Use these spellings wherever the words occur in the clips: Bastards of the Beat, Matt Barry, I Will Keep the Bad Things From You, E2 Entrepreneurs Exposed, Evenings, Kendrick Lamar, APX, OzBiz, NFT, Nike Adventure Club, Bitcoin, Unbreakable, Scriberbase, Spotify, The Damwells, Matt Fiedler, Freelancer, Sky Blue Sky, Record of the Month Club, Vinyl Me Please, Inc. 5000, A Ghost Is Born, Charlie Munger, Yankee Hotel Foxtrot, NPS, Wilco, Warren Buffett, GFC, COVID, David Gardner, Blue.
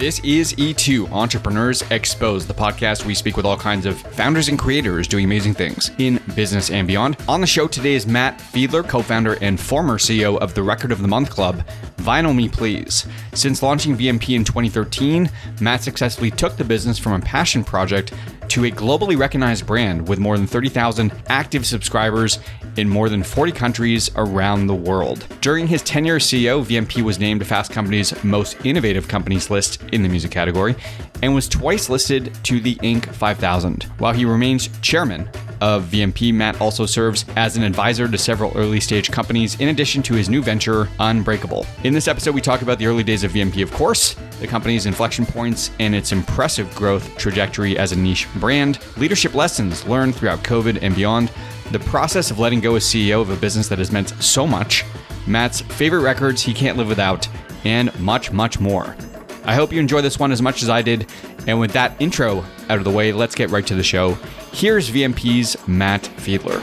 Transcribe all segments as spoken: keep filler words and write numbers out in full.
This is E two Entrepreneurs Exposed, the podcast where we speak with all kinds of founders and creators doing amazing things in business and beyond. On the show today is Matt Fiedler, co-founder and former C E O of the Record of the Month Club, Vinyl Me Please. Since launching V M P in twenty thirteen, Matt successfully took the business from a passion project to a globally recognized brand with more than thirty thousand active subscribers in more than forty countries around the world. During his tenure as C E O, V M P was named to Fast Company's most innovative companies list in the music category and was twice listed to the Inc five thousand. While he remains chairman of V M P, Matt also serves as an advisor to several early stage companies in addition to his new venture, Unbreakable. In this episode, we talk about the early days of V M P, of course, the company's inflection points and its impressive growth trajectory as a niche brand, leadership lessons learned throughout COVID and beyond, the process of letting go as C E O of a business that has meant so much, Matt's favorite records he can't live without, and much, much more. I hope you enjoy this one as much as I did. And with that intro out of the way, let's get right to the show. Here's V M P's Matt Fiedler.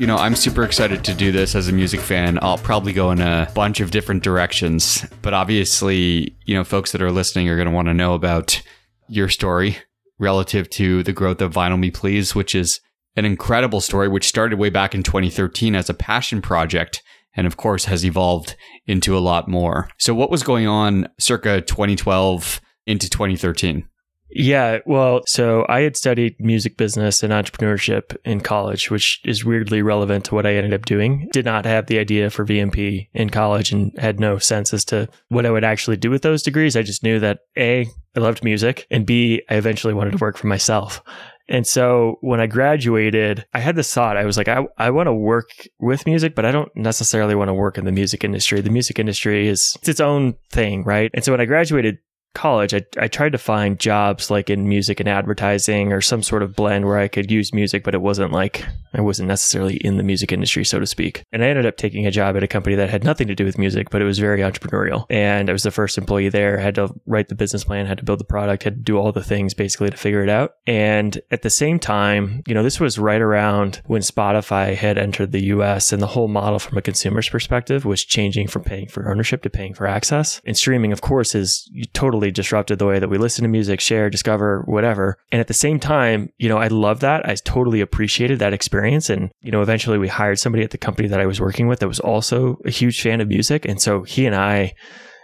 You know, I'm super excited to do this as a music fan. I'll probably go in a bunch of different directions, but obviously, you know, folks that are listening are going to want to know about your story relative to the growth of Vinyl Me Please, which is an incredible story, which started way back in twenty thirteen as a passion project. And of course, has evolved into a lot more. So what was going on circa twenty twelve into twenty thirteen? Yeah, well, so I had studied music business and entrepreneurship in college, which is weirdly relevant to what I ended up doing. Did not have the idea for V M P in college and had no sense as to what I would actually do with those degrees. I just knew that A, I loved music, and B, I eventually wanted to work for myself. And so when I graduated, I had this thought. I was like, I, I want to work with music, but I don't necessarily want to work in the music industry. The music industry is it's its own thing, right? And so when I graduated college, I, I tried to find jobs like in music and advertising or some sort of blend where I could use music, but it wasn't like I wasn't necessarily in the music industry, so to speak. And I ended up taking a job at a company that had nothing to do with music, but it was very entrepreneurial. And I was the first employee there, had to write the business plan, had to build the product, had to do all the things basically to figure it out. And at the same time, you know, this was right around when Spotify had entered the U S and the whole model from a consumer's perspective was changing from paying for ownership to paying for access. And streaming, of course, is totally disrupted the way that we listen to music, share, discover, whatever. And at the same time, you know, I love that. I totally appreciated that experience. And, you know, eventually we hired somebody at the company that I was working with that was also a huge fan of music. And so he and I,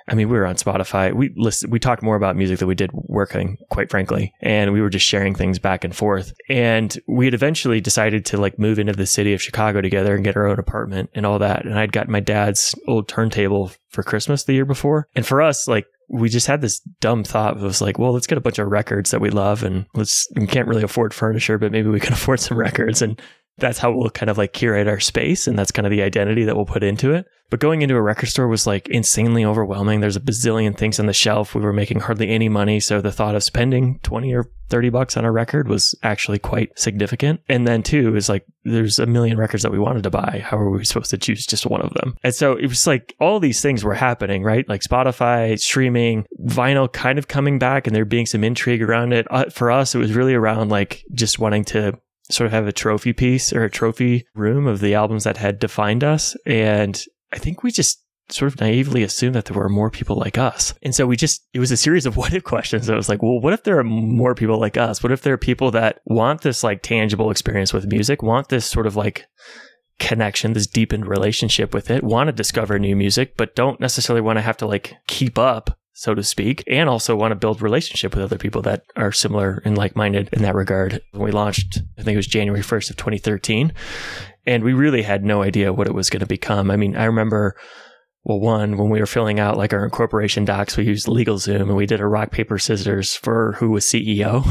I mean, we were on Spotify. We listened, we talked more about music than we did working, quite frankly. And we were just sharing things back and forth. And we had eventually decided to like move into the city of Chicago together and get our own apartment and all that. And I'd gotten my dad's old turntable for Christmas the year before. And for us, like, we just had this dumb thought. It was like, well, let's get a bunch of records that we love and let's, we can't really afford furniture, but maybe we can afford some records. And that's how we'll kind of like curate our space. And that's kind of the identity that we'll put into it. But going into a record store was like insanely overwhelming. There's a bazillion things on the shelf. We were making hardly any money. So the thought of spending twenty or thirty bucks on a record was actually quite significant. And then too, is like, there's a million records that we wanted to buy. How are we supposed to choose just one of them? And so it was like all these things were happening, right? Like Spotify, streaming, vinyl kind of coming back and there being some intrigue around it. Uh, for us, it was really around like just wanting to sort of have a trophy piece or a trophy room of the albums that had defined us. And I think we just sort of naively assumed that there were more people like us. And so we just, it was a series of what if questions. I was like, well, what if there are more people like us? What if there are people that want this like tangible experience with music, want this sort of like connection, this deepened relationship with it, want to discover new music, but don't necessarily want to have to like keep up, so to speak, and also want to build relationship with other people that are similar and like-minded in that regard. When we launched, I think it was January first of twenty thirteen, and we really had no idea what it was going to become. I mean, I remember, well, one, when we were filling out like our incorporation docs, we used LegalZoom and we did a rock, paper, scissors for who was C E O.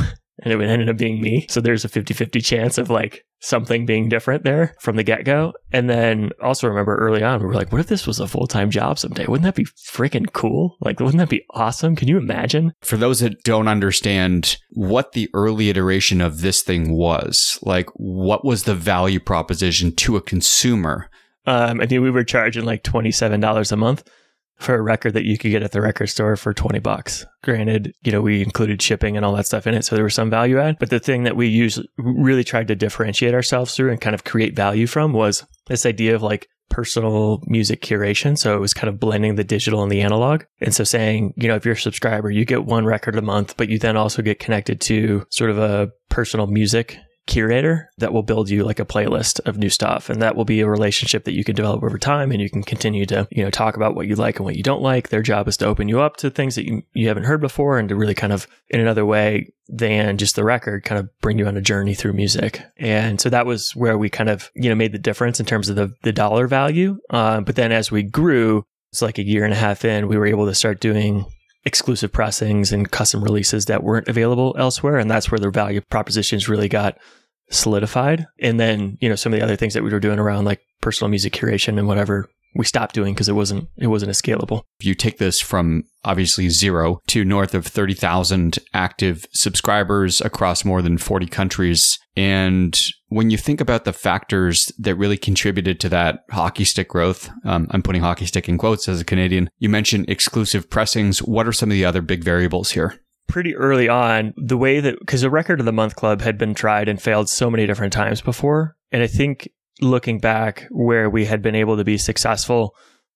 And it ended up being me. So there's a fifty-fifty chance of like something being different there from the get-go. And then also remember early on, we were like, what if this was a full-time job someday? Wouldn't that be freaking cool? Like, wouldn't that be awesome? Can you imagine? For those that don't understand what the early iteration of this thing was, like what was the value proposition to a consumer? Um, I think we were charging like twenty-seven dollars a month for a record that you could get at the record store for twenty bucks. Granted, you know, we included shipping and all that stuff in it, so there was some value add. But the thing that we usually really tried to differentiate ourselves through and kind of create value from was this idea of like personal music curation. So it was kind of blending the digital and the analog. And so saying, you know, if you're a subscriber, you get one record a month, but you then also get connected to sort of a personal music curator that will build you like a playlist of new stuff, and that will be a relationship that you can develop over time, and you can continue to, you know, talk about what you like and what you don't like. Their job is to open you up to things that you, you haven't heard before, and to really kind of in another way than just the record kind of bring you on a journey through music. And so that was where we kind of, you know, made the difference in terms of the the dollar value. Um, but then as we grew, it's like a year and a half in, we were able to start doing exclusive pressings and custom releases that weren't available elsewhere. And that's where their value propositions really got solidified. And then, you know, some of the other things that we were doing around like personal music curation and whatever, we stopped doing because it wasn't, it wasn't as scalable. If you take this from obviously zero to north of thirty thousand active subscribers across more than forty countries. And when you think about the factors that really contributed to that hockey stick growth, um, I'm putting hockey stick in quotes as a Canadian, you mentioned exclusive pressings. What are some of the other big variables here? Pretty early on, the way that, because the Record of the Month Club had been tried and failed so many different times before. And I think looking back where we had been able to be successful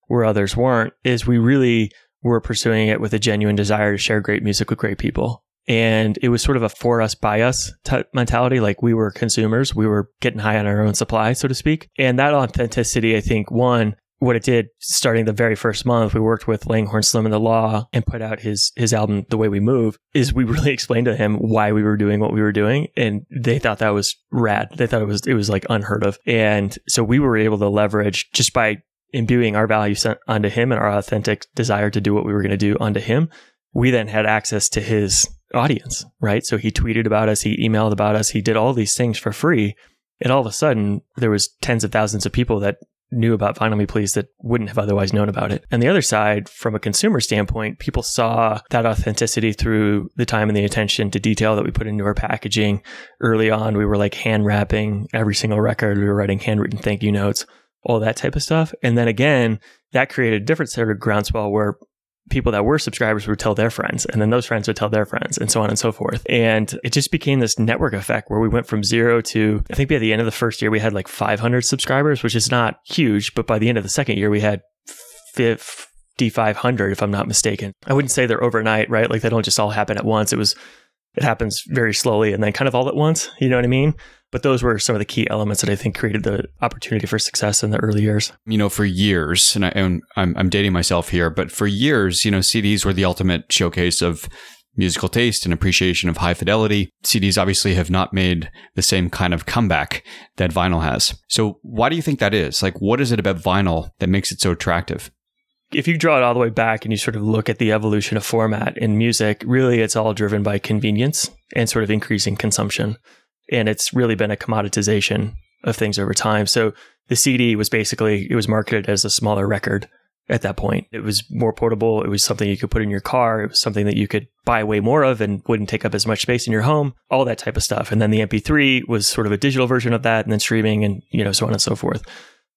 where others weren't is we really were pursuing it with a genuine desire to share great music with great people. And it was sort of a for us, by us type mentality. Like we were consumers, we were getting high on our own supply, so to speak. And that authenticity, I think, one, what it did, starting the very first month, we worked with Langhorne Slim and the Law and put out his his album, The Way We Move, is we really explained to him why we were doing what we were doing. And they thought that was rad. They thought it was it was like unheard of. And so we were able to leverage just by imbuing our value onto him and our authentic desire to do what we were going to do onto him. We then had access to his audience, right? So he tweeted about us, he emailed about us, he did all these things for free. And all of a sudden, there was tens of thousands of people that knew about Vinyl Me Please that wouldn't have otherwise known about it. And the other side, from a consumer standpoint, people saw that authenticity through the time and the attention to detail that we put into our packaging. Early on, we were like hand wrapping every single record. We were writing handwritten thank you notes, all that type of stuff. And then again, that created a different sort of groundswell where people that were subscribers would tell their friends, and then those friends would tell their friends, and so on and so forth. And it just became this network effect where we went from zero to, I think by the end of the first year, we had like five hundred subscribers, which is not huge. But by the end of the second year, we had fifty-five hundred, if I'm not mistaken. I wouldn't say they're overnight, right? Like they don't just all happen at once. It was, it happens very slowly and then kind of all at once. You know what I mean? But those were some of the key elements that I think created the opportunity for success in the early years. You know, for years, and, I, and I'm, I'm dating myself here, but for years, you know, C Ds were the ultimate showcase of musical taste and appreciation of high fidelity. C Ds obviously have not made the same kind of comeback that vinyl has. So why do you think that is? Like, what is it about vinyl that makes it so attractive? If you draw it all the way back and you sort of look at the evolution of format in music, really, it's all driven by convenience and sort of increasing consumption. And it's really been a commoditization of things over time. So the C D was basically, it was marketed as a smaller record at that point. It was more portable. It was something you could put in your car. It was something that you could buy way more of and wouldn't take up as much space in your home, all that type of stuff. And then the M P three was sort of a digital version of that, and then streaming and, you know, so on and so forth.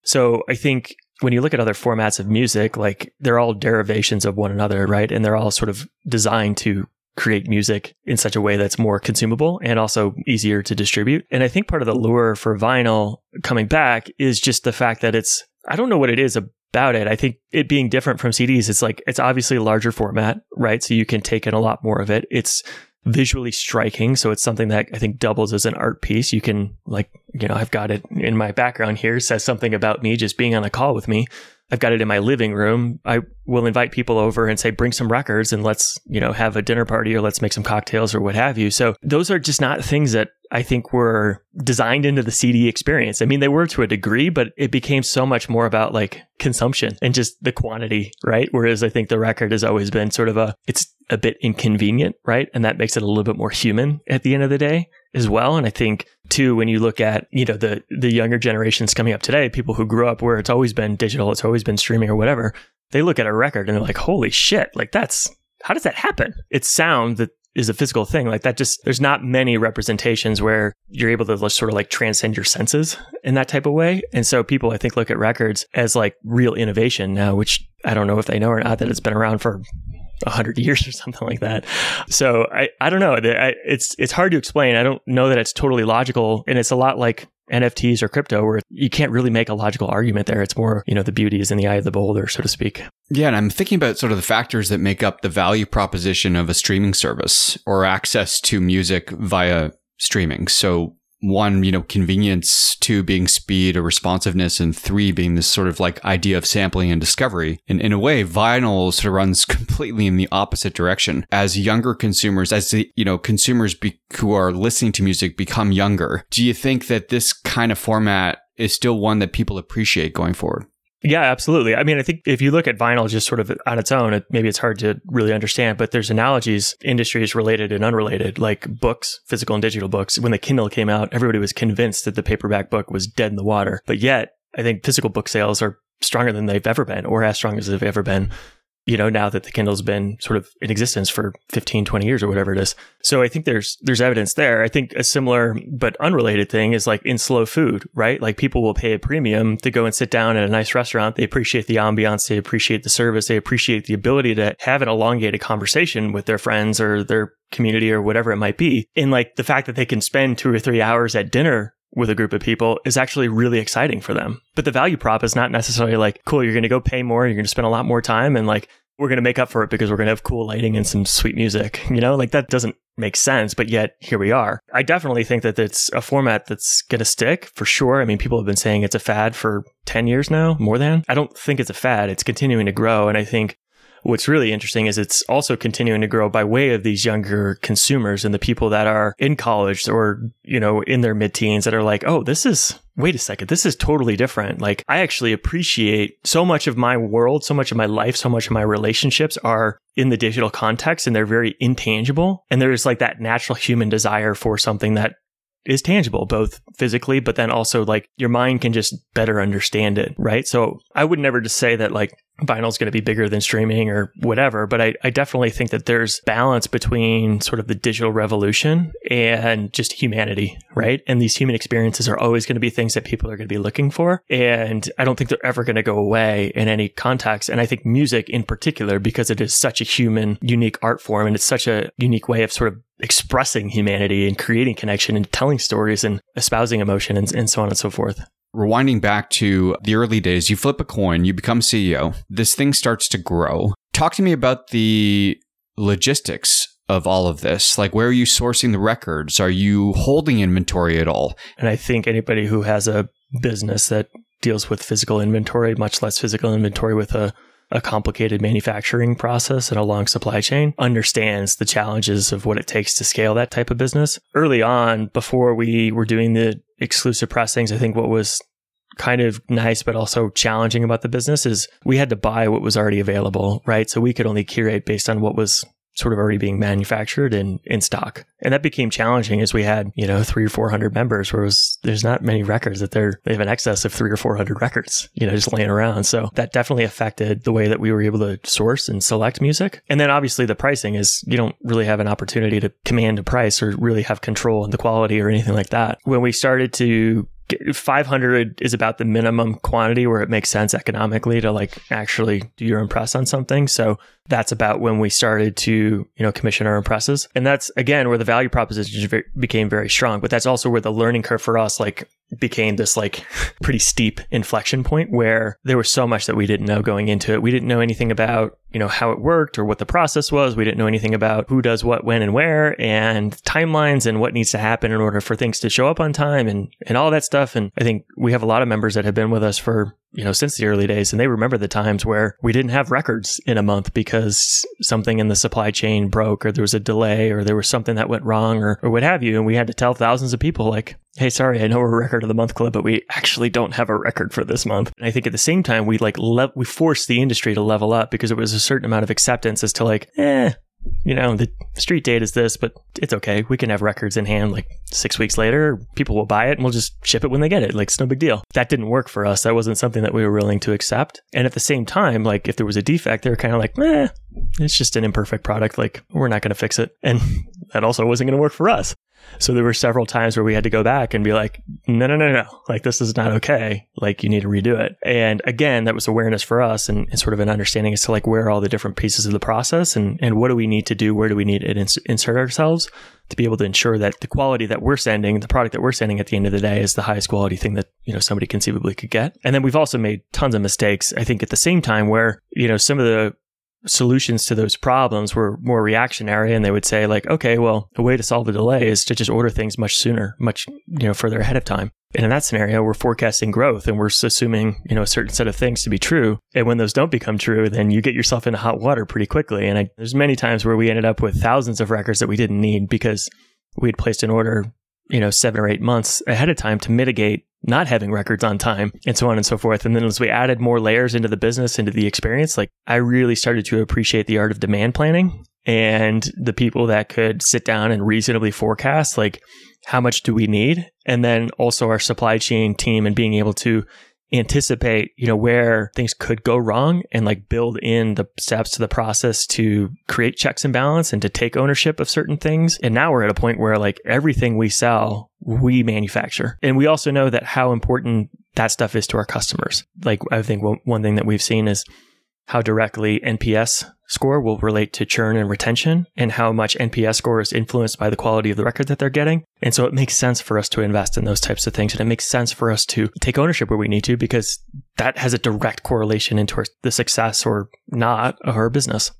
So I think when you look at other formats of music, like they're all derivations of one another, right? And they're all sort of designed to create music in such a way that's more consumable and also easier to distribute. And I think part of the lure for vinyl coming back is just the fact that it's, I don't know what it is about it. I think it being different from C Ds, it's like, it's obviously a larger format, right? So you can take in a lot more of it. It's visually striking. So it's something that I think doubles as an art piece. You can, like, you know, I've got it in my background here, says something about me just being on a call with me. I've got it in my living room. I will invite people over and say, bring some records and let's, you know, have a dinner party or let's make some cocktails or what have you. So those are just not things that I think were designed into the C D experience. I mean, they were to a degree, but it became so much more about like consumption and just the quantity, right? Whereas I think the record has always been sort of a, it's a bit inconvenient, right? And that makes it a little bit more human at the end of the day as well. And I think too, when you look at, you know, the the younger generations coming up today, people who grew up where it's always been digital, it's always been streaming or whatever, they look at a record and they're like, holy shit, like that's, how does that happen? It's sound that is a physical thing like that. Just there's not many representations where you're able to sort of like transcend your senses in that type of way. And so people, I think, look at records as like real innovation now, which I don't know if they know or not that it's been around for a hundred years or something like that. So I, I don't know. I, it's, it's hard to explain. I don't know that it's totally logical, and it's a lot like N F Ts or crypto where you can't really make a logical argument there. It's more, you know, the beauty is in the eye of the beholder, so to speak. Yeah. And I'm thinking about sort of the factors that make up the value proposition of a streaming service or access to music via streaming. So one, you know, convenience, two, being speed or responsiveness, and three, being this sort of like idea of sampling and discovery. And in a way, vinyl sort of runs completely in the opposite direction. As younger consumers, as the, you know, consumers be- who are listening to music become younger, do you think that this kind of format is still one that people appreciate going forward? Yeah, absolutely. I mean, I think if you look at vinyl just sort of on its own, it, maybe it's hard to really understand, but there's analogies, industries related and unrelated, like books, physical and digital books. When the Kindle came out, everybody was convinced that the paperback book was dead in the water. But yet, I think physical book sales are stronger than they've ever been, or as strong as they've ever been, you know, now that the Kindle's been sort of in existence for fifteen, twenty years or whatever it is. So I think there's there's evidence there. I think a similar but unrelated thing is like in slow food, right? Like people will pay a premium to go and sit down at a nice restaurant. They appreciate the ambiance. They appreciate the service. They appreciate the ability to have an elongated conversation with their friends or their community or whatever it might be. And like the fact that they can spend two or three hours at dinner with a group of people is actually really exciting for them. But the value prop is not necessarily like, cool, you're going to go pay more, you're going to spend a lot more time, and like, we're going to make up for it because we're going to have cool lighting and some sweet music. You know, like that doesn't make sense, but yet here we are. I definitely think that it's a format that's going to stick for sure. I mean, people have been saying it's a fad for ten years now, more than. I don't think it's a fad. It's continuing to grow. And I think what's really interesting is it's also continuing to grow by way of these younger consumers and the people that are in college or, you know, in their mid-teens that are like, oh, this is, wait a second, this is totally different. Like, I actually appreciate so much of my world, so much of my life, so much of my relationships are in the digital context, and they're very intangible. And there's like that natural human desire for something that is tangible, both physically, but then also like your mind can just better understand it, right? So I would never just say that like vinyl is going to be bigger than streaming or whatever, but I, I definitely think that there's balance between sort of the digital revolution and just humanity, right? And these human experiences are always going to be things that people are going to be looking for. And I don't think they're ever going to go away in any context. And I think music in particular, because it is such a human, unique art form, and it's such a unique way of sort of expressing humanity and creating connection and telling stories and espousing emotion and, and so on and so forth. Rewinding back to the early days, you flip a coin, you become C E O, this thing starts to grow. Talk to me about the logistics of all of this. Like, where are you sourcing the records? Are you holding inventory at all? And I think anybody who has a business that deals with physical inventory, much less physical inventory with a a complicated manufacturing process and a long supply chain, understands the challenges of what it takes to scale that type of business. Early on, before we were doing the exclusive pressings, I think what was kind of nice but also challenging about the business is we had to buy what was already available, right? So we could only curate based on what was sort of already being manufactured and in stock. And that became challenging as we had, you know, three or four hundred members, where it was, there's not many records that they're, they have an excess of three or four hundred records, you know, just laying around. So that definitely affected the way that we were able to source and select music. And then obviously the pricing is, you don't really have an opportunity to command a price or really have control on the quality or anything like that. When we started to five hundred is about the minimum quantity where it makes sense economically to like actually do your own press on something. So that's about when we started to, you know, commission our own presses. And that's, again, where the value proposition became very strong. But that's also where the learning curve for us, like became this like pretty steep inflection point where there was so much that we didn't know going into it. We didn't know anything about, you know, how it worked or what the process was. We didn't know anything about who does what, when and where, and timelines and what needs to happen in order for things to show up on time and, and all that stuff. And I think we have a lot of members that have been with us for, you know, since the early days, and they remember the times where we didn't have records in a month because something in the supply chain broke, or there was a delay, or there was something that went wrong, or, or what have you. And we had to tell thousands of people like, hey, sorry, I know we're Record of the Month Club, but we actually don't have a record for this month. And I think at the same time, we like, le- we forced the industry to level up because there was a certain amount of acceptance as to like, eh, you know, the street date is this, but it's okay. We can have records in hand like six weeks later. People will buy it and we'll just ship it when they get it. Like, it's no big deal. That didn't work for us. That wasn't something that we were willing to accept. And at the same time, like if there was a defect, they were kind of like, eh, it's just an imperfect product. Like, we're not going to fix it. And that also wasn't going to work for us. So there were several times where we had to go back and be like, no, no, no, no, like this is not okay. Like, you need to redo it. And again, that was awareness for us and, and sort of an understanding as to like where all the different pieces of the process and, and what do we need to do? Where do we need to ins- insert ourselves to be able to ensure that the quality that we're sending, the product that we're sending at the end of the day is the highest quality thing that, you know, somebody conceivably could get. And then we've also made tons of mistakes, I think, at the same time where, you know, some of the solutions to those problems were more reactionary, and they would say like, okay, well, the way to solve the delay is to just order things much sooner, much, you know, further ahead of time. And in that scenario, we're forecasting growth and we're assuming, you know, a certain set of things to be true. And when those don't become true, then you get yourself into hot water pretty quickly. And I, there's many times where we ended up with thousands of records that we didn't need because we had placed an order, you know, seven or eight months ahead of time to mitigate not having records on time, and so on and so forth. And then as we added more layers into the business, into the experience, like I really started to appreciate the art of demand planning and the people that could sit down and reasonably forecast, like, how much do we need? And then also our supply chain team and being able to anticipate, you know, where things could go wrong and like build in the steps to the process to create checks and balance and to take ownership of certain things. And now we're at a point where like everything we sell, we manufacture. And we also know that how important that stuff is to our customers. Like, I think one thing that we've seen is how directly N P S score will relate to churn and retention, and how much N P S score is influenced by the quality of the record that they're getting. And so it makes sense for us to invest in those types of things. And it makes sense for us to take ownership where we need to, because that has a direct correlation into our, the success or not of our business.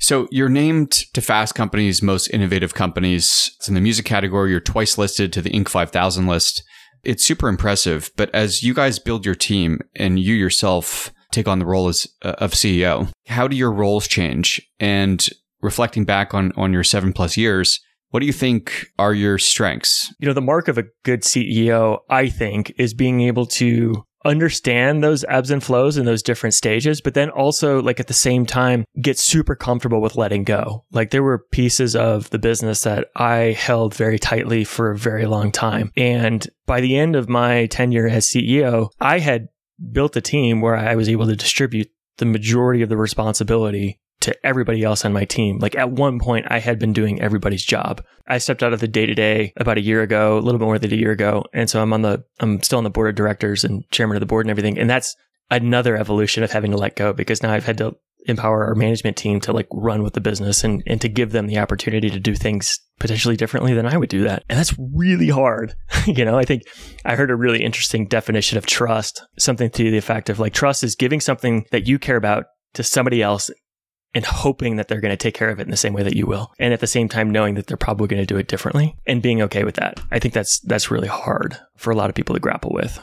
So you're named to Fast Company's most innovative companies. It's in the music category. You're twice listed to the Inc five thousand list. It's super impressive. But as you guys build your team and you yourself take on the role as uh, of C E O, how do your roles change? And reflecting back on, on your seven plus years, what do you think are your strengths? You know, the mark of a good C E O, I think, is being able to understand those ebbs and flows in those different stages, but then also like at the same time, get super comfortable with letting go. Like, there were pieces of the business that I held very tightly for a very long time. And by the end of my tenure as C E O, I had built a team where I was able to distribute the majority of the responsibility to everybody else on my team. Like, at one point, I had been doing everybody's job. I stepped out of the day-to-day about a year ago, a little bit more than a year ago. And so I'm on the, I'm still on the board of directors and chairman of the board and everything. And that's another evolution of having to let go, because now I've had to empower our management team to like run with the business and, and to give them the opportunity to do things potentially differently than I would do that. And that's really hard. You know, I think I heard a really interesting definition of trust, something to the effect of like, trust is giving something that you care about to somebody else and hoping that they're going to take care of it in the same way that you will. And at the same time, knowing that they're probably going to do it differently and being okay with that. I think that's, that's really hard for a lot of people to grapple with.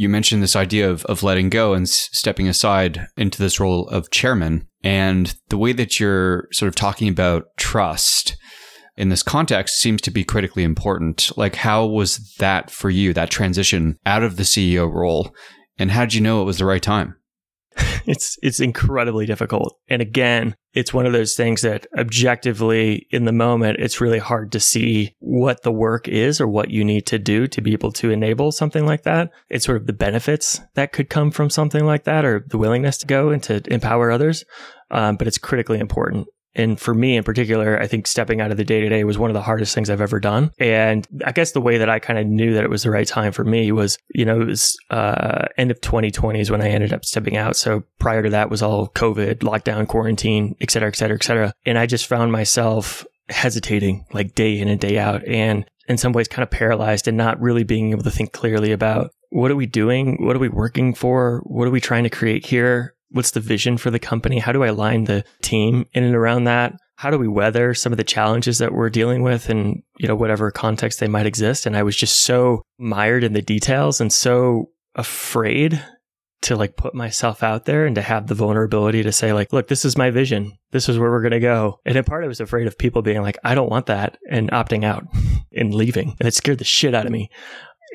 you mentioned this idea of, of letting go and s- stepping aside into this role of chairman, and the way that you're sort of talking about trust in this context seems to be critically important. Like, how was that for you, that transition out of the C E O role, and how did you know it was the right time? It's it's incredibly difficult. And again, it's one of those things that objectively in the moment, it's really hard to see what the work is or what you need to do to be able to enable something like that. It's sort of the benefits that could come from something like that or the willingness to go and to empower others. Um, but it's critically important. And for me in particular, I think stepping out of the day-to-day was one of the hardest things I've ever done. And I guess the way that I kind of knew that it was the right time for me was, you know, it was uh, end of twenty twenty is when I ended up stepping out. So prior to that was all COVID, lockdown, quarantine, et cetera, et cetera, et cetera. And I just found myself hesitating like day in and day out, and in some ways kind of paralyzed and not really being able to think clearly about what are we doing? What are we working for? What are we trying to create here? What's the vision for the company? How do I align the team in and around that? How do we weather some of the challenges that we're dealing with and, you know, whatever context they might exist? And I was just so mired in the details and so afraid to like put myself out there and to have the vulnerability to say like, look, this is my vision. This is where we're going to go. And in part, I was afraid of people being like, I don't want that, and opting out and leaving. And it scared the shit out of me.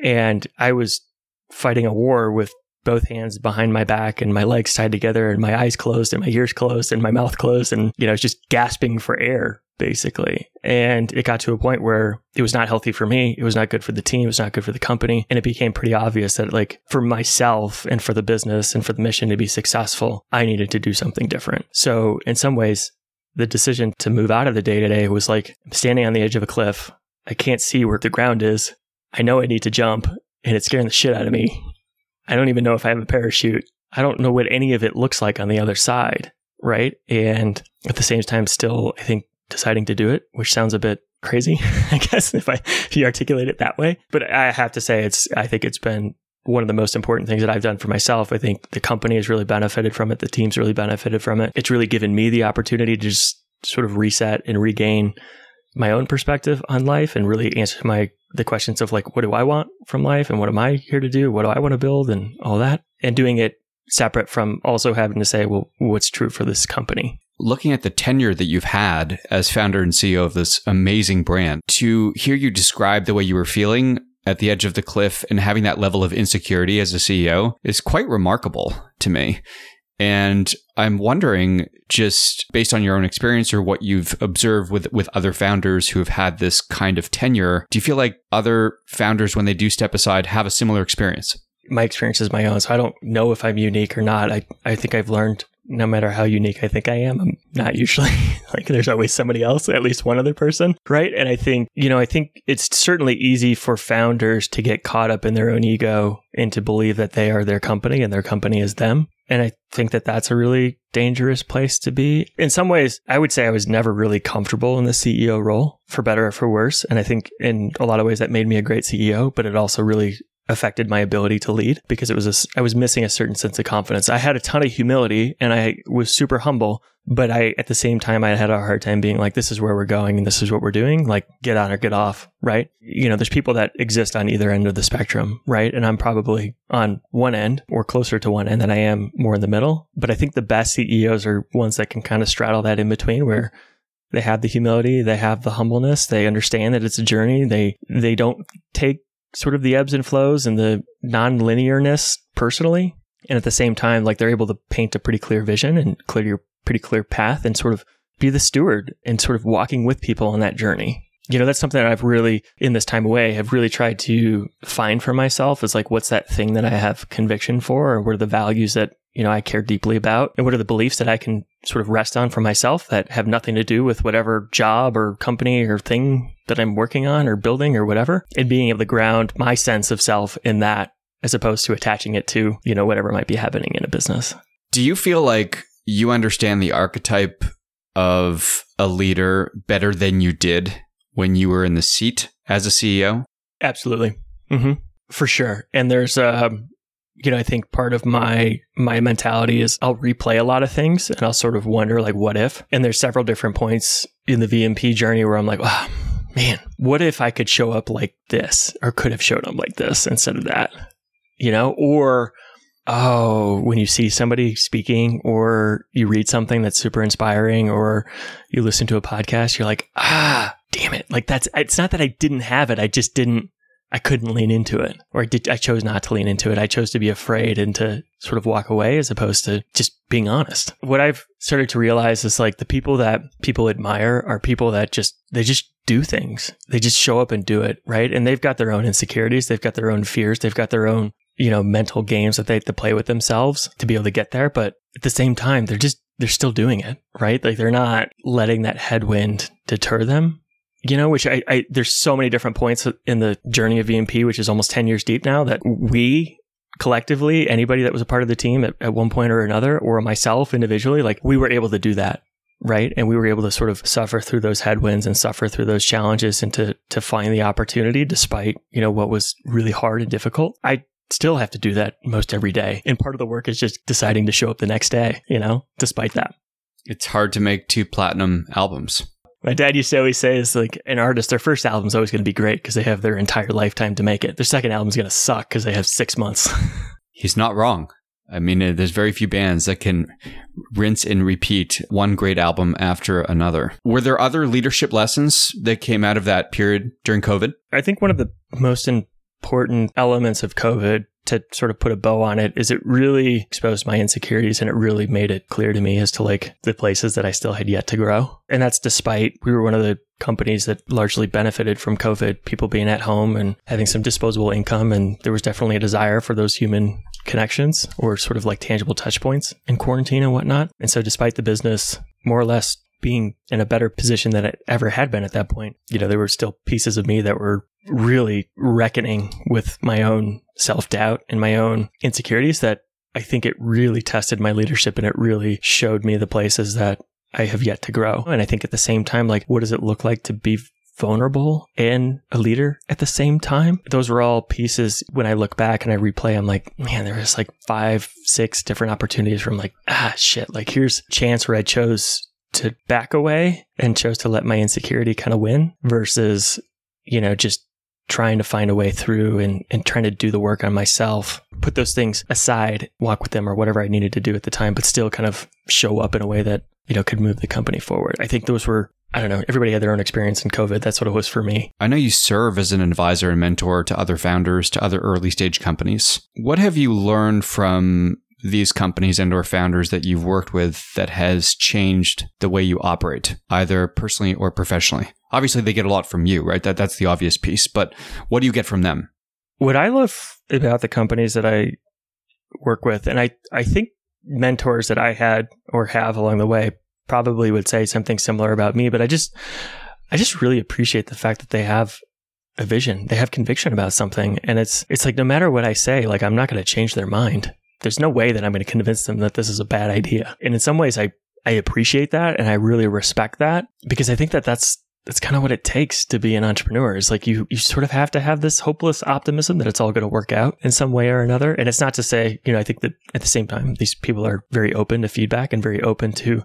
And I was fighting a war with both hands behind my back and my legs tied together and my eyes closed and my ears closed and my mouth closed. And, you know, I was just gasping for air, basically. And it got to a point where it was not healthy for me. It was not good for the team. It was not good for the company. And it became pretty obvious that, like, for myself and for the business and for the mission to be successful, I needed to do something different. So in some ways, the decision to move out of the day-to-day was like, I'm standing on the edge of a cliff. I can't see where the ground is. I know I need to jump, and it's scaring the shit out of me. I don't even know if I have a parachute. I don't know what any of it looks like on the other side, right? And at the same time, still, I think, deciding to do it, which sounds a bit crazy, I guess, if I if you articulate it that way. But I have to say, it's I think it's been one of the most important things that I've done for myself. I think the company has really benefited from it. The team's really benefited from it. It's really given me the opportunity to just sort of reset and regain my own perspective on life and really answer my the questions of like, what do I want from life? And what am I here to do? What do I want to build and all that? And doing it separate from also having to say, well, what's true for this company? Looking at the tenure that you've had as founder and C E O of this amazing brand, to hear you describe the way you were feeling at the edge of the cliff and having that level of insecurity as a C E O is quite remarkable to me. And I'm wondering, just based on your own experience or what you've observed with, with other founders who have had this kind of tenure, do you feel like other founders, when they do step aside, have a similar experience? My experience is my own, so I don't know if I'm unique or not. I, I think I've learned, no matter how unique I think I am, I'm not usually. Like, there's always somebody else, at least one other person, right? And I think, you know, I think it's certainly easy for founders to get caught up in their own ego and to believe that they are their company and their company is them. And I think that that's a really dangerous place to be. In some ways, I would say I was never really comfortable in the C E O role, for better or for worse. And I think in a lot of ways that made me a great C E O, but it also really affected my ability to lead because it was a, I was missing a certain sense of confidence. I had a ton of humility and I was super humble, but I, at the same time, I had a hard time being like, this is where we're going and this is what we're doing. Like, get on or get off, right? You know, there's people that exist on either end of the spectrum, right? And I'm probably on one end or closer to one end than I am more in the middle. But I think the best C E Os are ones that can kind of straddle that in between, where they have the humility, they have the humbleness, they understand that it's a journey. They, they don't take sort of the ebbs and flows and the non-linearness personally. And at the same time, like, they're able to paint a pretty clear vision and clear your pretty clear path and sort of be the steward and sort of walking with people on that journey. You know, that's something that I've really, in this time away, have really tried to find for myself is like, what's that thing that I have conviction for? Or what are the values that, you know, I care deeply about? And what are the beliefs that I can sort of rest on for myself that have nothing to do with whatever job or company or thing that I'm working on or building or whatever? And being able to ground my sense of self in that, as opposed to attaching it to, you know, whatever might be happening in a business. Do you feel like you understand the archetype of a leader better than you did when you were in the seat as a C E O? Absolutely. Mm-hmm. For sure. And there's, um, you know, I think part of my my mentality is I'll replay a lot of things and I'll sort of wonder, like, what if? And there's several different points in the V M P journey where I'm like, wow, man, what if I could show up like this or could have showed up like this instead of that? you know, or, oh, when you see somebody speaking or you read something that's super inspiring or you listen to a podcast, you're like, ah, damn it. Like that's, it's not that I didn't have it. I just didn't, I couldn't lean into it or I, did, I chose not to lean into it. I chose to be afraid and to sort of walk away as opposed to just being honest. What I've started to realize is like the people that people admire are people that just, they just do things. They just show up and do it, right? And they've got their own insecurities. They've got their own fears. They've got their own, you know, mental games that they have to play with themselves to be able to get there. But at the same time, they're just, they're still doing it, right? Like they're not letting that headwind deter them. You know, which I, I, there's so many different points in the journey of V M P, which is almost ten years deep now, that we collectively, anybody that was a part of the team at, at one point or another, or myself individually, like we were able to do that, right? And we were able to sort of suffer through those headwinds and suffer through those challenges and to to find the opportunity despite, you know, what was really hard and difficult. I still have to do that most every day. And part of the work is just deciding to show up the next day, you know, despite that. It's hard to make two platinum albums. My dad used to always say is like an artist, their first album is always going to be great because they have their entire lifetime to make it. Their second album is going to suck because they have six months. He's not wrong. I mean, there's very few bands that can rinse and repeat one great album after another. Were there other leadership lessons that came out of that period during COVID? I think one of the most important elements of COVID, to sort of put a bow on it, is it really exposed my insecurities and it really made it clear to me as to like the places that I still had yet to grow. And that's despite we were one of the companies that largely benefited from COVID, people being at home and having some disposable income. And there was definitely a desire for those human connections or sort of like tangible touch points in quarantine and whatnot. And so despite the business more or less being in a better position than it ever had been at that point, you know, there were still pieces of me that were really reckoning with my own self-doubt and my own insecurities that I think it really tested my leadership and it really showed me the places that I have yet to grow. And I think at the same time, like, what does it look like to be vulnerable and a leader at the same time? Those were all pieces when I look back and I replay, I'm like, man, there was like five, six different opportunities from like, ah, shit, like here's a chance where I chose to back away and chose to let my insecurity kind of win versus, you know, just trying to find a way through and, and trying to do the work on myself, put those things aside, walk with them or whatever I needed to do at the time, but still kind of show up in a way that, you know, could move the company forward. I think those were, I don't know, everybody had their own experience in COVID. That's what it was for me. I know you serve as an advisor and mentor to other founders, to other early stage companies. What have you learned from these companies and or founders that you've worked with that has changed the way you operate, either personally or professionally? Obviously, they get a lot from you, right? That That's the obvious piece. But what do you get from them? What I love about the companies that I work with, and I, I think mentors that I had or have along the way probably would say something similar about me, but I just I just really appreciate the fact that they have a vision. They have conviction about something. And it's it's like, no matter what I say, like I'm not going to change their mind. There's no way that I'm going to convince them that this is a bad idea. And in some ways, I, I appreciate that. And I really respect that because I think that that's, that's kind of what it takes to be an entrepreneur. It's like you, you sort of have to have this hopeless optimism that it's all going to work out in some way or another. And it's not to say, you know, I think that at the same time, these people are very open to feedback and very open to,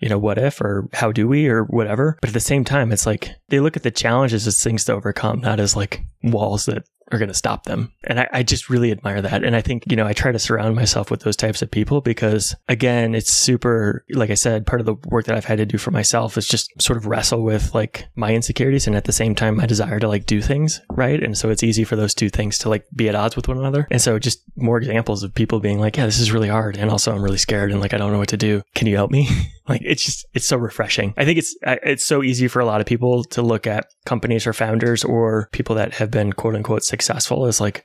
you know, what if or how do we or whatever. But at the same time, it's like they look at the challenges as things to overcome, not as like walls that are going to stop them. And I, I just really admire that. And I think, you know, I try to surround myself with those types of people because, again, it's super, like I said, part of the work that I've had to do for myself is just sort of wrestle with like my insecurities and at the same time, my desire to like do things, right? And so it's easy for those two things to like be at odds with one another. And so just more examples of people being like, yeah, this is really hard. And also I'm really scared and like, I don't know what to do. Can you help me? Like, it's just, it's so refreshing. I think it's, it's so easy for a lot of people to look at companies or founders or people that have been quote unquote successful as like,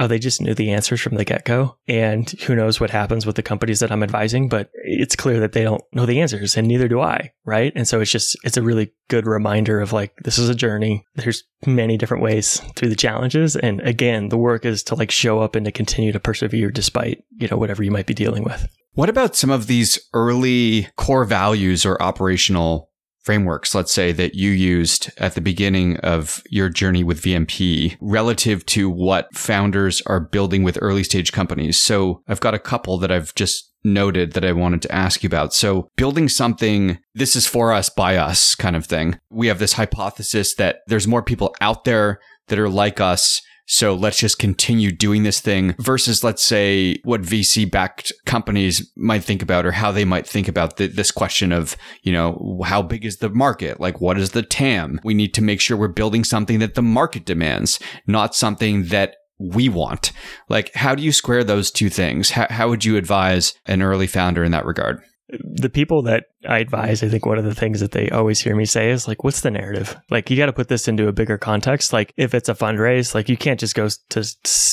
oh, they just knew the answers from the get-go. And who knows what happens with the companies that I'm advising, but it's clear that they don't know the answers and neither do I, right? And so it's just, it's a really good reminder of like, this is a journey. There's many different ways through the challenges. And again, the work is to like show up and to continue to persevere despite, you know, whatever you might be dealing with. What about some of these early core values or operational frameworks, let's say, that you used at the beginning of your journey with V M P relative to what founders are building with early stage companies? So I've got a couple that I've just noted that I wanted to ask you about. So building something, this is for us, by us kind of thing. We have this hypothesis that there's more people out there that are like us. So let's just continue doing this thing versus, let's say, what V C-backed companies might think about, or how they might think about th- this question of, you know, how big is the market? Like, what is the T A M? We need to make sure we're building something that the market demands, not something that we want. Like, how do you square those two things? How, how would you advise an early founder in that regard? The people that I advise, I think one of the things that they always hear me say is like, what's the narrative? Like, you got to put this into a bigger context. Like, if it's a fundraise, like you can't just go to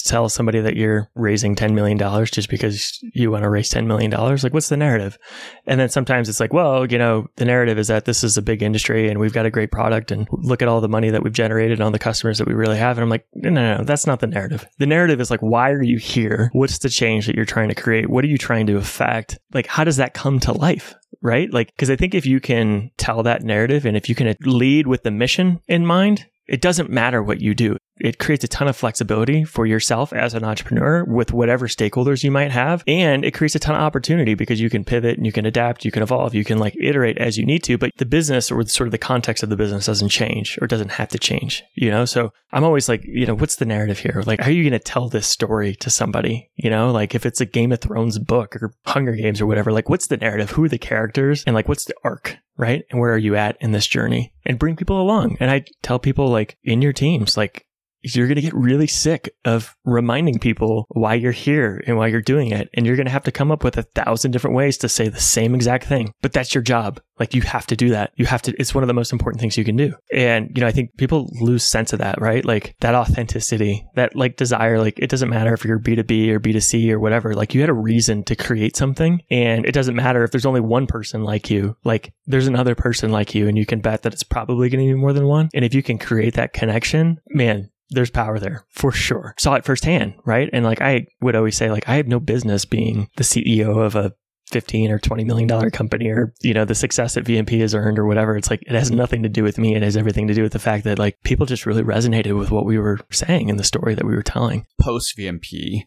tell somebody that you're raising ten million dollars just because you want to raise ten million dollars. Like, what's the narrative? And then sometimes it's like, well, you know, the narrative is that this is a big industry and we've got a great product and look at all the money that we've generated on the customers that we really have. And I'm like, no, no, no, that's not the narrative. The narrative is like, why are you here? What's the change that you're trying to create? What are you trying to affect? Like, how does that come to life? Right? Like, because I think if you can tell that narrative and if you can lead with the mission in mind, it doesn't matter what you do. It creates a ton of flexibility for yourself as an entrepreneur with whatever stakeholders you might have. And it creates a ton of opportunity because you can pivot and you can adapt, you can evolve, you can like iterate as you need to, but the business or sort of the context of the business doesn't change or doesn't have to change, you know? So I'm always like, you know, what's the narrative here? Like, how are you going to tell this story to somebody? You know, like if it's a Game of Thrones book or Hunger Games or whatever, like what's the narrative? Who are the characters? And like, what's the arc? Right? And where are you at in this journey? And bring people along. And I tell people like in your teams, like, you're going to get really sick of reminding people why you're here and why you're doing it. And you're going to have to come up with a thousand different ways to say the same exact thing. But that's your job. Like you have to do that. You have to, it's one of the most important things you can do. And, you know, I think people lose sense of that, right? Like that authenticity, that like desire, like it doesn't matter if you're B two B or B two C or whatever, like you had a reason to create something. And it doesn't matter if there's only one person like you, like there's another person like you, and you can bet that it's probably going to be more than one. And if you can create that connection, man, there's power there for sure. Saw it firsthand, right? And like I would always say, like I have no business being the C E O of a fifteen or twenty million dollar company, or you know the success that V M P has earned or whatever. It's like it has nothing to do with me. It has everything to do with the fact that like people just really resonated with what we were saying and the story that we were telling. Post V M P,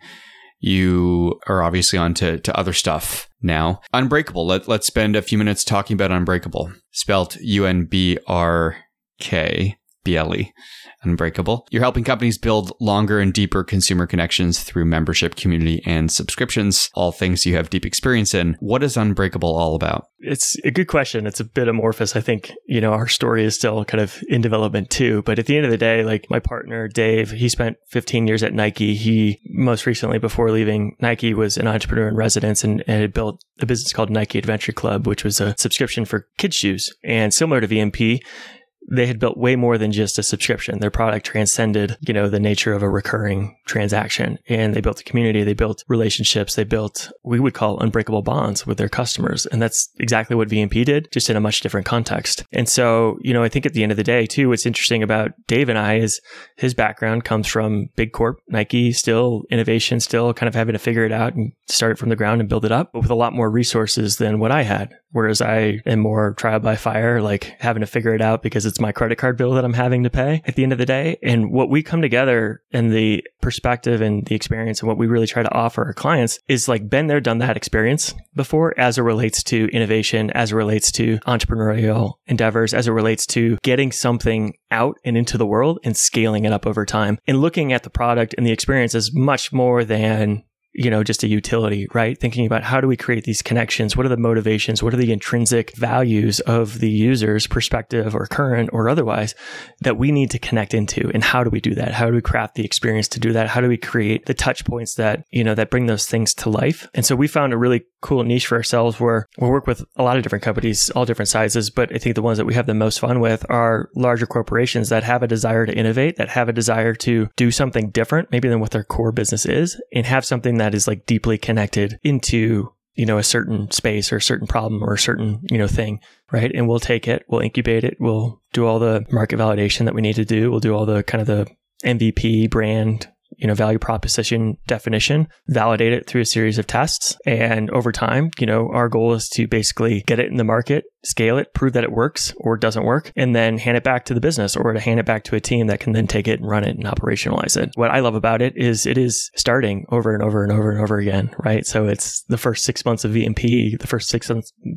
you are obviously on to, to other stuff now. Unbreakable. Let let's spend a few minutes talking about Unbreakable, spelt U N B R K B L E. Unbreakable. You're helping companies build longer and deeper consumer connections through membership, community, and subscriptions, all things you have deep experience in. What is Unbreakable all about? It's a good question. It's a bit amorphous. I think, you know, our story is still kind of in development too. But at the end of the day, like my partner, Dave, he spent fifteen years at Nike. He most recently, before leaving Nike, was an entrepreneur in residence and, and had built a business called Nike Adventure Club, which was a subscription for kids' shoes. And similar to V M P, they had built way more than just a subscription. Their product transcended, you know, the nature of a recurring transaction. And they built a community. They built relationships. They built, we would call unbreakable bonds with their customers. And that's exactly what V M P did, just in a much different context. And so, you know, I think at the end of the day, too, what's interesting about Dave and I is his background comes from big corp, Nike, still innovation, still kind of having to figure it out and start it from the ground and build it up, but with a lot more resources than what I had. Whereas I am more trial by fire, like having to figure it out because it's my credit card bill that I'm having to pay at the end of the day. And what we come together and the perspective and the experience and what we really try to offer our clients is like been there, done that experience before as it relates to innovation, as it relates to entrepreneurial endeavors, as it relates to getting something out and into the world and scaling it up over time and looking at the product and the experience as much more than, you know, just a utility, right? Thinking about how do we create these connections? What are the motivations? What are the intrinsic values of the user's perspective or current or otherwise that we need to connect into? And how do we do that? How do we craft the experience to do that? How do we create the touch points that, you know, that bring those things to life? And so we found a really cool niche for ourselves where we work with a lot of different companies, all different sizes, but I think the ones that we have the most fun with are larger corporations that have a desire to innovate, that have a desire to do something different, maybe than what their core business is, and have something that is like deeply connected into, you know, a certain space or a certain problem or a certain, you know, thing, right? And we'll take it, we'll incubate it, we'll do all the market validation that we need to do, we'll do all the kind of the M V P brand, you know, value proposition definition, validate it through a series of tests. And over time, you know, our goal is to basically get it in the market, scale it, prove that it works or doesn't work, and then hand it back to the business or to hand it back to a team that can then take it and run it and operationalize it. What I love about it is it is starting over and over and over and over again, right? So it's the first six months of V M P, the first six,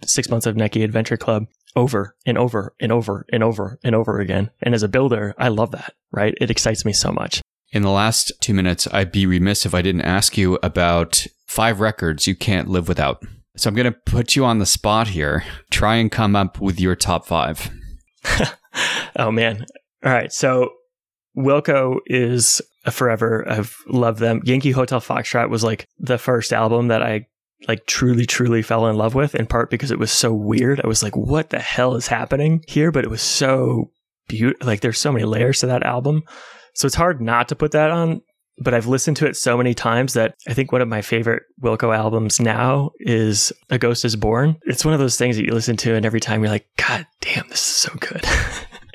six months of Nike Adventure Club, over and over and over and over and over again. And as a builder, I love that, right? It excites me so much. In the last two minutes, I'd be remiss if I didn't ask you about five records you can't live without. So I'm going to put you on the spot here. Try and come up with your top five. Oh, man. All right. So Wilco is a forever. I've loved them. Yankee Hotel Foxtrot was like the first album that I like truly, truly fell in love with, in part because it was so weird. I was like, what the hell is happening here? But it was so beautiful. Like there's so many layers to that album. So it's hard not to put that on, but I've listened to it so many times that I think one of my favorite Wilco albums now is A Ghost Is Born. It's one of those things that you listen to and every time you're like, God damn, this is so good.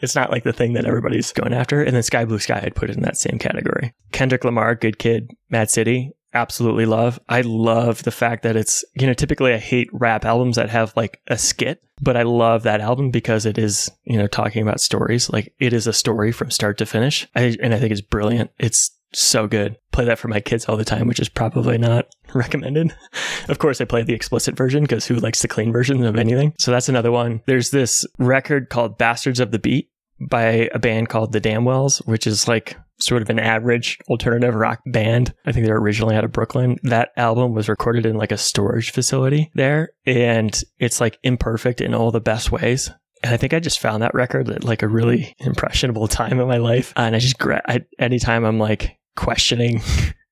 It's not like the thing that everybody's going after. And then Sky Blue Sky, I'd put it in that same category. Kendrick Lamar, Good Kid, Mad City, absolutely love. I love the fact that it's, you know, typically I hate rap albums that have like a skit, but I love that album because it is, you know, talking about stories. Like it is a story from start to finish. I, and I think it's brilliant. It's so good. Play that for my kids all the time, which is probably not recommended. Of course, I play the explicit version because who likes the clean version of anything? So that's another one. There's this record called Bastards of the Beat by a band called The Damwells, which is like sort of an average alternative rock band. I think they're originally out of Brooklyn. That album was recorded in like a storage facility there, and it's like imperfect in all the best ways. And I think I just found that record at like a really impressionable time in my life. And I just, gra- I, anytime I'm like questioning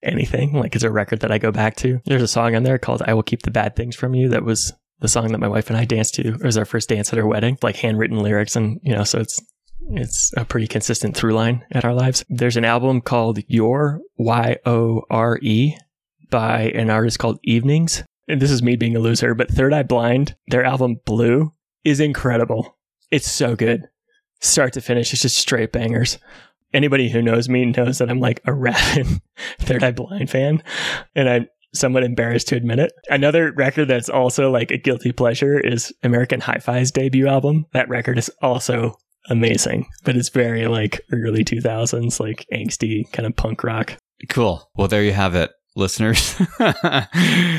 anything, like it's a record that I go back to. There's a song on there called I Will Keep the Bad Things From You that was the song that my wife and I danced to. It was our first dance at her wedding, like handwritten lyrics. And, you know, so it's, It's a pretty consistent through line at our lives. There's an album called YORE, Y O R E, by an artist called Evenings. And this is me being a loser, but Third Eye Blind, their album Blue, is incredible. It's so good. Start to finish, it's just straight bangers. Anybody who knows me knows that I'm like a rabid Third Eye Blind fan, and I'm somewhat embarrassed to admit it. Another record that's also like a guilty pleasure is American Hi-Fi's debut album. That record is also amazing, but it's very like early two thousands, like angsty kind of punk rock. Cool. Well, there you have it, listeners.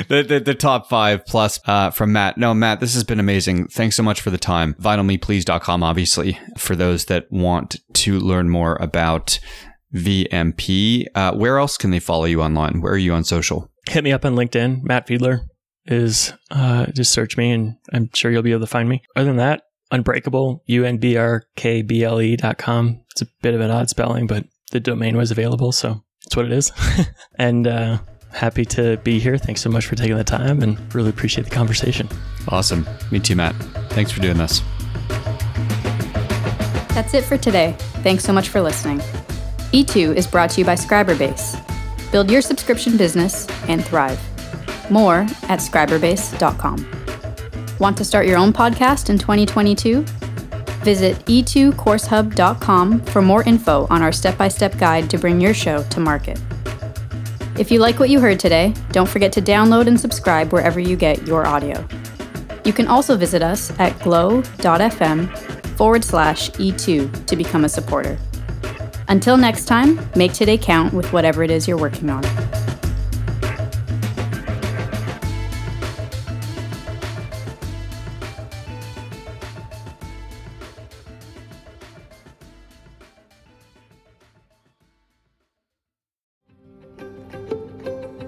the, the the top five plus uh from Matt. No, Matt, this has been amazing. Thanks so much for the time. vinyl me please dot com, obviously, for those that want to learn more about V M P. Uh, where else can they follow you online? Where are you on social? Hit me up on LinkedIn. Matt Fiedler is uh just search me and I'm sure you'll be able to find me. Other than that, Unbreakable, U N B R K B L E dot com. It's a bit of an odd spelling, but the domain was available, so that's what it is. And uh, happy to be here. Thanks so much for taking the time and really appreciate the conversation. Awesome. Me too, Matt. Thanks for doing this. That's it for today. Thanks so much for listening. E two is brought to you by Scriberbase. Build your subscription business and thrive. More at scriberbase dot com. Want to start your own podcast in twenty twenty-two? Visit e two course hub dot com for more info on our step-by-step guide to bring your show to market. If you like what you heard today, don't forget to download and subscribe wherever you get your audio. You can also visit us at glow.fm forward slash E2 to become a supporter. Until next time, make today count with whatever it is you're working on.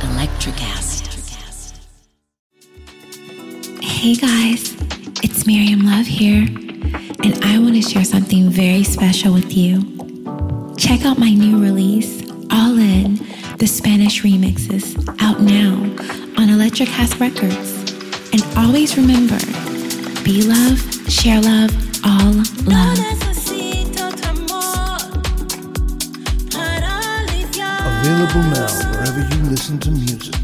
Electricast. Hey guys, it's Miriam Love here, and I want to share something very special with you. Check out my new release, All In, the Spanish remixes, out now on Electricast Records. And always remember, be love, share love, all love. Available now wherever you listen to music.